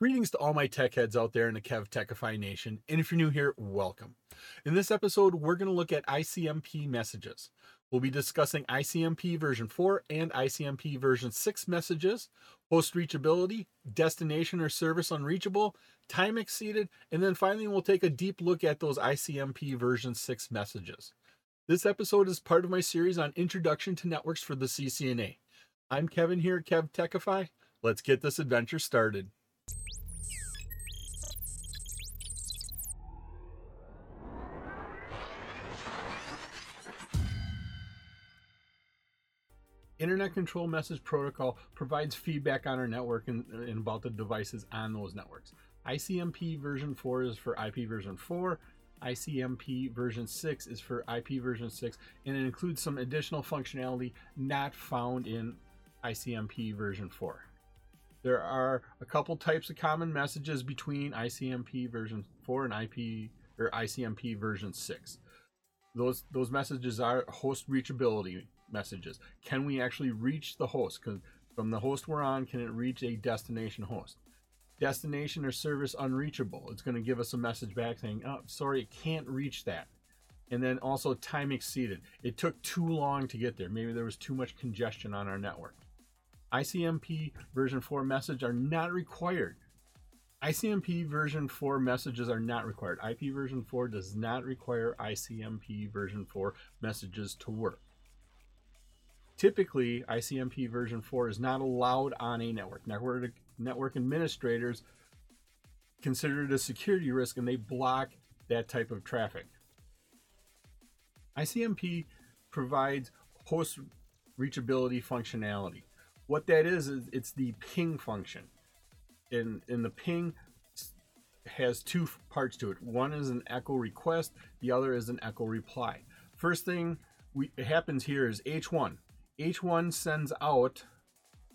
Greetings to all my tech heads out there in the KevTechify Nation, and if you're new here, welcome. In this episode, we're going to look at ICMP messages. We'll be discussing ICMP version 4 and ICMP version 6 messages, host reachability, destination or service unreachable, time exceeded, and then finally we'll take a deep look at those ICMP version 6 messages. This episode is part of my series on Introduction to Networks for the CCNA. I'm Kevin here at KevTechify. Let's get this adventure started. Internet Control Message Protocol provides feedback on our network and about the devices on those networks. ICMP version 4 is for IP version 4, ICMP version 6 is for IP version 6, and it includes some additional functionality not found in ICMP version 4. There are a couple types of common messages between ICMP version 4 and ICMP version 6. Those messages are host reachability messages. Can we actually reach the host? Because from the host we're on, can it reach a destination host? Destination or service unreachable. It's going to give us a message back saying, oh, sorry, it can't reach that. And then also time exceeded. It took too long to get there. Maybe there was too much congestion on our network. ICMP version 4 messages are not required. ICMP version 4 messages are not required. IP version 4 does not require ICMP version 4 messages to work. Typically, ICMP version 4 is not allowed on a network. Network administrators consider it a security risk and they block that type of traffic. ICMP provides host reachability functionality. What that is it's the ping function. And the ping has two parts to it. One is an echo request, the other is an echo reply. First thing that happens here is H1. H1 sends out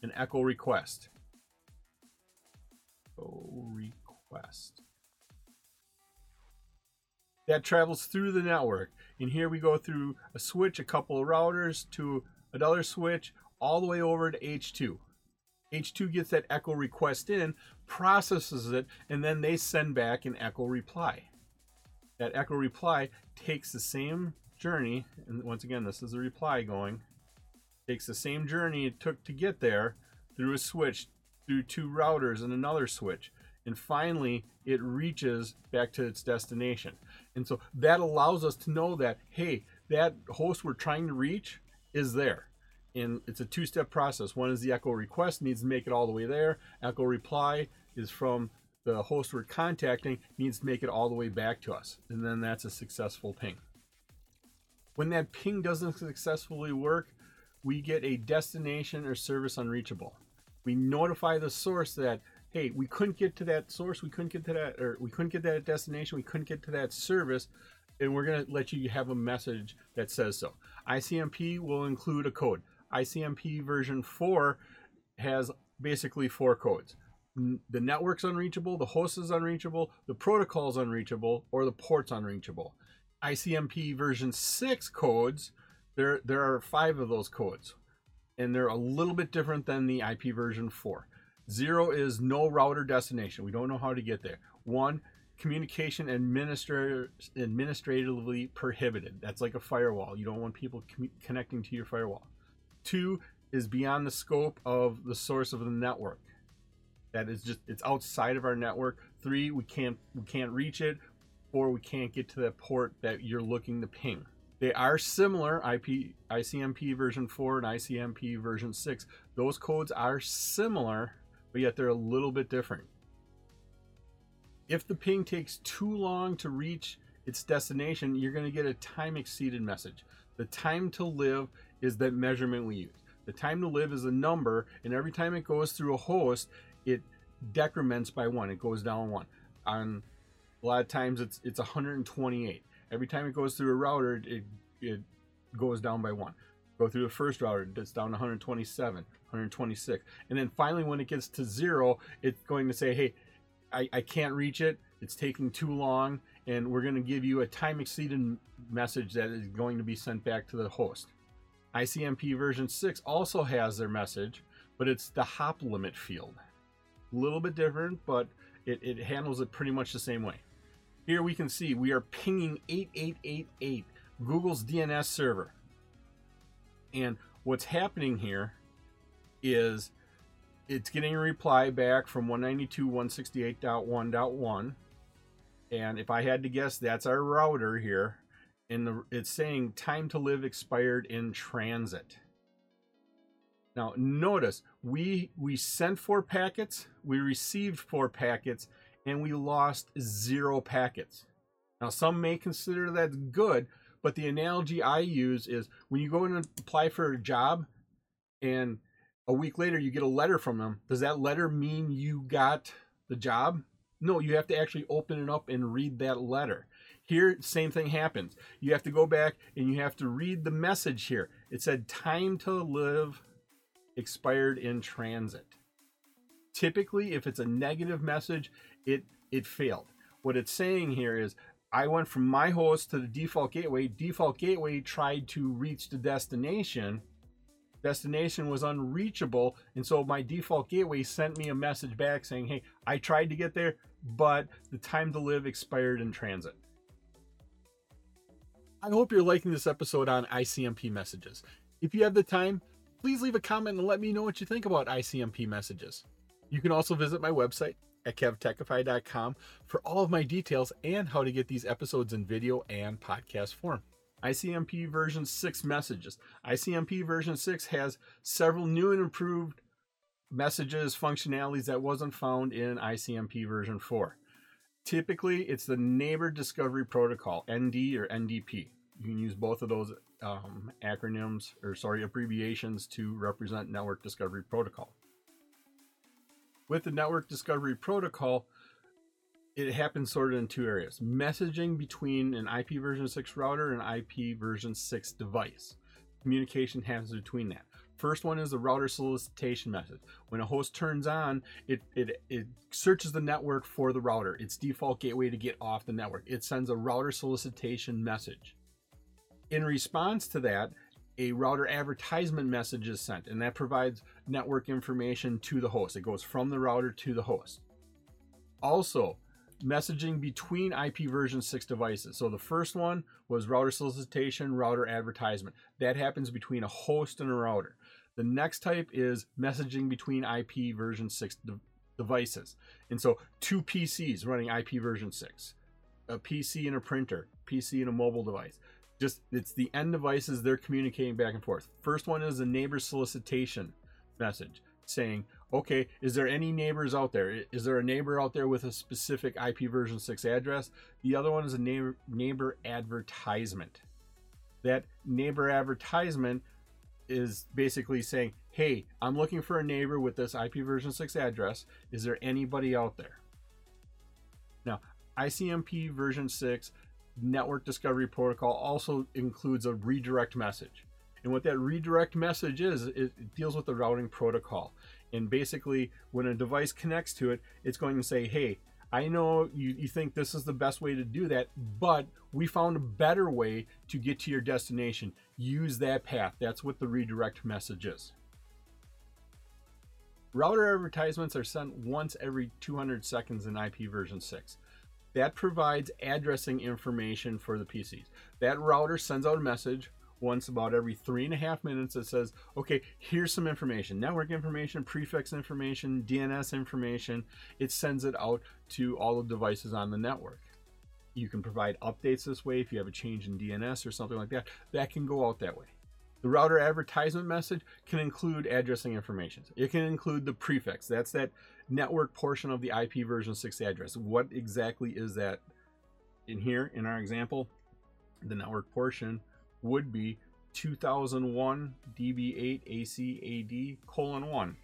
an echo request. That travels through the network, and here we go through a switch, a couple of routers to another switch, all the way over to H2. H2 gets that echo request in, processes it, and then they send back an echo reply. That echo reply takes the same journey, and once again, this is the reply going, takes the same journey it took to get there through a switch, through two routers and another switch, and finally it reaches back to its destination. And so that allows us to know that, hey, that host we're trying to reach is there. And it's a two-step process. One is the echo request needs to make it all the way there. Echo reply is from the host we're contacting, needs to make it all the way back to us. And then that's a successful ping. When that ping doesn't successfully work, we get a destination or service unreachable. We notify the source that, hey, we couldn't get to that source, we couldn't get that destination, we couldn't get to that service, and we're going to let you have a message that says so. ICMP will include a code. ICMP version 4 has basically four codes. The network's unreachable, the host is unreachable, the protocol's unreachable, or the port's unreachable. ICMP version 6 codes, there are five of those codes, and they're a little bit different than the IP version 4. 0 is no router destination. We don't know how to get there. 1, communication administratively prohibited. That's like a firewall. You don't want people connecting to your firewall. 2 is beyond the scope of the source of the network. That is just, it's outside of our network. 3, we can't reach it. 4, we can't get to that port that you're looking to ping. They are similar, ICMP version 4 and ICMP version 6. Those codes are similar, but yet they're a little bit different. If the ping takes too long to reach its destination, you're going to get a time exceeded message. The time to live is that measurement we use. The time to live is a number, and every time it goes through a host, it decrements by 1. It goes down 1. A lot of times it's 128. Every time it goes through a router, it goes down by 1. Go through the first router, it's down to 127, 126. And then finally when it gets to 0, it's going to say, hey, I can't reach it, it's taking too long, and we're going to give you a time exceeded message that is going to be sent back to the host. ICMP version 6 also has their message, but it's the hop limit field. a little bit different, but it handles it pretty much the same way. Here we can see we are pinging 8888, Google's DNS server. And what's happening here is it's getting a reply back from 192.168.1.1. And if I had to guess, that's our router here. And it's saying time to live expired in transit. Now notice, we sent 4 packets, we received 4 packets, and we lost 0 packets. Now some may consider that's good, but the analogy I use is when you go in and apply for a job and a week later you get a letter from them, does that letter mean you got the job? No, you have to actually open it up and read that letter. Here, same thing happens. You have to go back and you have to read the message here. It said time to live expired in transit. Typically, if it's a negative message, it failed. What it's saying here is, I went from my host to the default gateway tried to reach the destination was unreachable, and so my default gateway sent me a message back saying, hey, I tried to get there, but the time to live expired in transit. I hope you're liking this episode on ICMP messages. If you have the time, please leave a comment and let me know what you think about ICMP messages. You can also visit my website at KevTechify.com for all of my details and how to get these episodes in video and podcast form. ICMP version 6 messages. ICMP version 6 has several new and improved messages, functionalities that wasn't found in ICMP version 4. Typically, it's the Neighbor Discovery Protocol, ND or NDP. You can use both of those abbreviations to represent Network Discovery Protocol. With the Network Discovery Protocol, it happens sort of in 2 areas. Messaging between an IP version 6 router and an IP version 6 device. Communication happens between that. First one is the router solicitation message. When a host turns on, it searches the network for the router, its default gateway to get off the network. It sends a router solicitation message. In response to that, a router advertisement message is sent, and that provides network information to the host. It goes from the router to the host. Also, messaging between IP version 6 devices. So the first one was router solicitation, router advertisement. That happens between a host and a router. The next type is messaging between IP version 6 devices. And so 2 PCs running IP version 6, a PC and a printer, PC and a mobile device. Just, it's the end devices, they're communicating back and forth. First one is a neighbor solicitation message saying, okay, is there any neighbors out there? Is there a neighbor out there with a specific IP version 6 address? The other one is a neighbor advertisement. That neighbor advertisement is basically saying, hey, I'm looking for a neighbor with this IP version 6 address. Is there anybody out there? Now, ICMP version 6 Network Discovery Protocol also includes a redirect message. And what that redirect message is, it deals with the routing protocol. And basically, when a device connects to it, it's going to say, hey, I know you think this is the best way to do that, but we found a better way to get to your destination. Use that path. That's what the redirect message is. Router advertisements are sent once every 200 seconds in IP version 6. That provides addressing information for the PCs. That router sends out a message once about every 3.5 minutes that says, okay, here's some information, network information, prefix information, DNS information. It sends it out to all the devices on the network. You can provide updates this way if you have a change in DNS or something like that. That can go out that way. The router advertisement message can include addressing information. It can include the prefix. That's that network portion of the IP version 6 address. What exactly is that? In here, in our example, the network portion would be 2001 DB8 ACAD colon 1.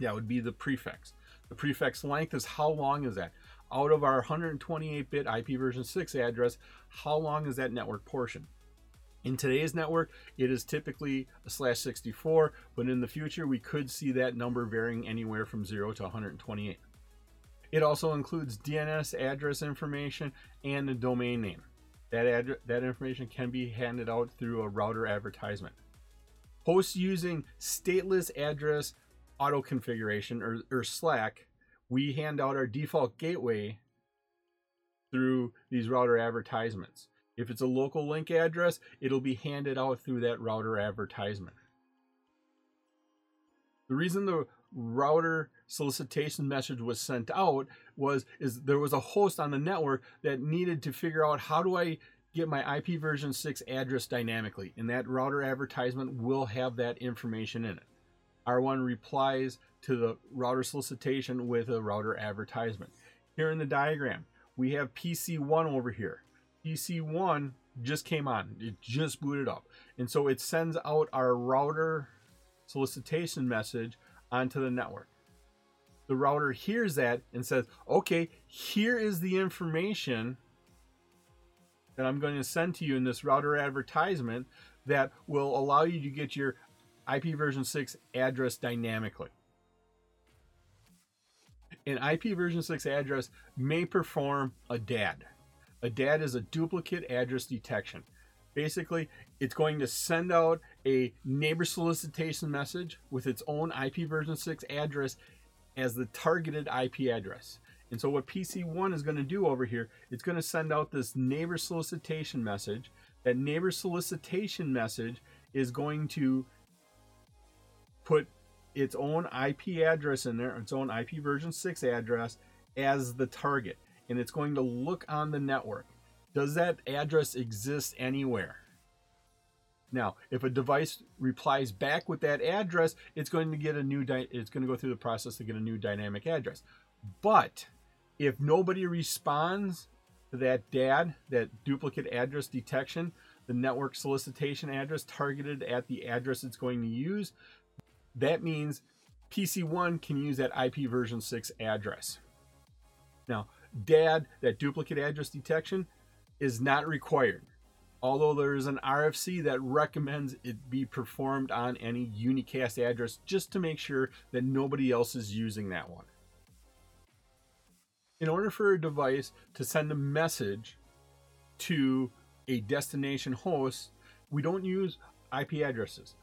That would be the prefix. The prefix length is how long is that? Out of our 128-bit IP version 6 address, how long is that network portion? In today's network, it is typically a /64, but in the future, we could see that number varying anywhere from 0 to 128. It also includes DNS address information and a domain name. That information can be handed out through a router advertisement. Hosts using stateless address auto configuration or SLAC we hand out our default gateway through these router advertisements. If it's a local link address, it'll be handed out through that router advertisement. The reason the router solicitation message was sent out is there was a host on the network that needed to figure out, how do I get my IP version 6 address dynamically? And that router advertisement will have that information in it. R1 replies to the router solicitation with a router advertisement. Here in the diagram, we have PC1 over here. PC1 just came on, it just booted up. And so it sends out our router solicitation message onto the network. The router hears that and says, okay, here is the information that I'm going to send to you in this router advertisement that will allow you to get your IP version 6 address dynamically. An IP version 6 address may perform a DAD. A DAD is a duplicate address detection. Basically, it's going to send out a neighbor solicitation message with its own IP version 6 address as the targeted IP address. And so what PC1 is going to do over here, it's going to send out this neighbor solicitation message. That neighbor solicitation message is going to put its own IP address in there, its own IP version 6 address as the target. And it's going to look on the network. Does that address exist anywhere? Now, if a device replies back with that address, it's going to get a new, it's going to go through the process to get a new dynamic address. But if nobody responds to that DAD, that duplicate address detection, the network solicitation address targeted at the address it's going to use, that means PC1 can use that IP version 6 address. Now, DAD, that duplicate address detection, is not required, although there is an RFC that recommends it be performed on any unicast address just to make sure that nobody else is using that one. In order for a device to send a message to a destination host, we don't use IP addresses.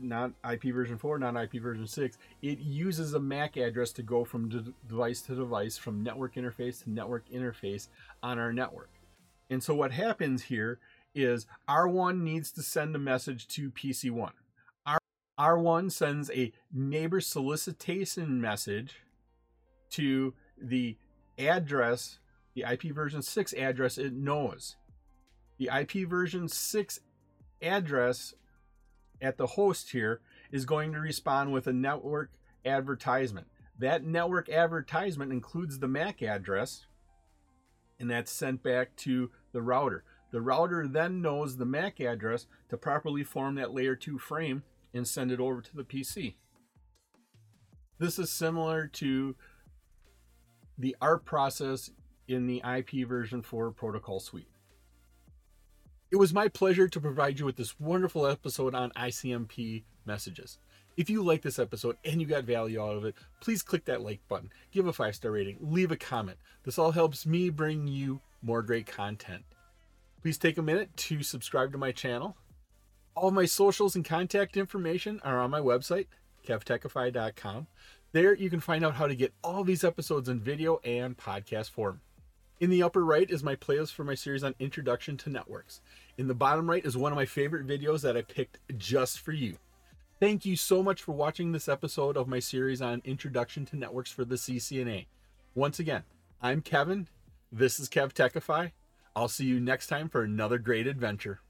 Not IP version 4, not IP version 6. It uses a MAC address to go from device to device, from network interface on our network. And so what happens here is R1 needs to send a message to PC1. R1 sends a neighbor solicitation message to the address, the IP version 6 address it knows. The IP version 6 address at the host here is going to respond with a network advertisement. That network advertisement includes the MAC address, and that's sent back to the router. The router then knows the MAC address to properly form that layer 2 frame and send it over to the PC. This is similar to the ARP process in the IP version 4 protocol suite. It was my pleasure to provide you with this wonderful episode on ICMP messages. If you like this episode and you got value out of it, please click that like button, give a 5-star rating, leave a comment. This all helps me bring you more great content. Please take a minute to subscribe to my channel. All of my socials and contact information are on my website, KevTechify.com. There you can find out how to get all these episodes in video and podcast form. In the upper right is my playlist for my series on Introduction to Networks. In the bottom right is one of my favorite videos that I picked just for you. Thank you so much for watching this episode of my series on Introduction to Networks for the CCNA. Once again, I'm Kevin. This is KevTechify. I'll see you next time for another great adventure.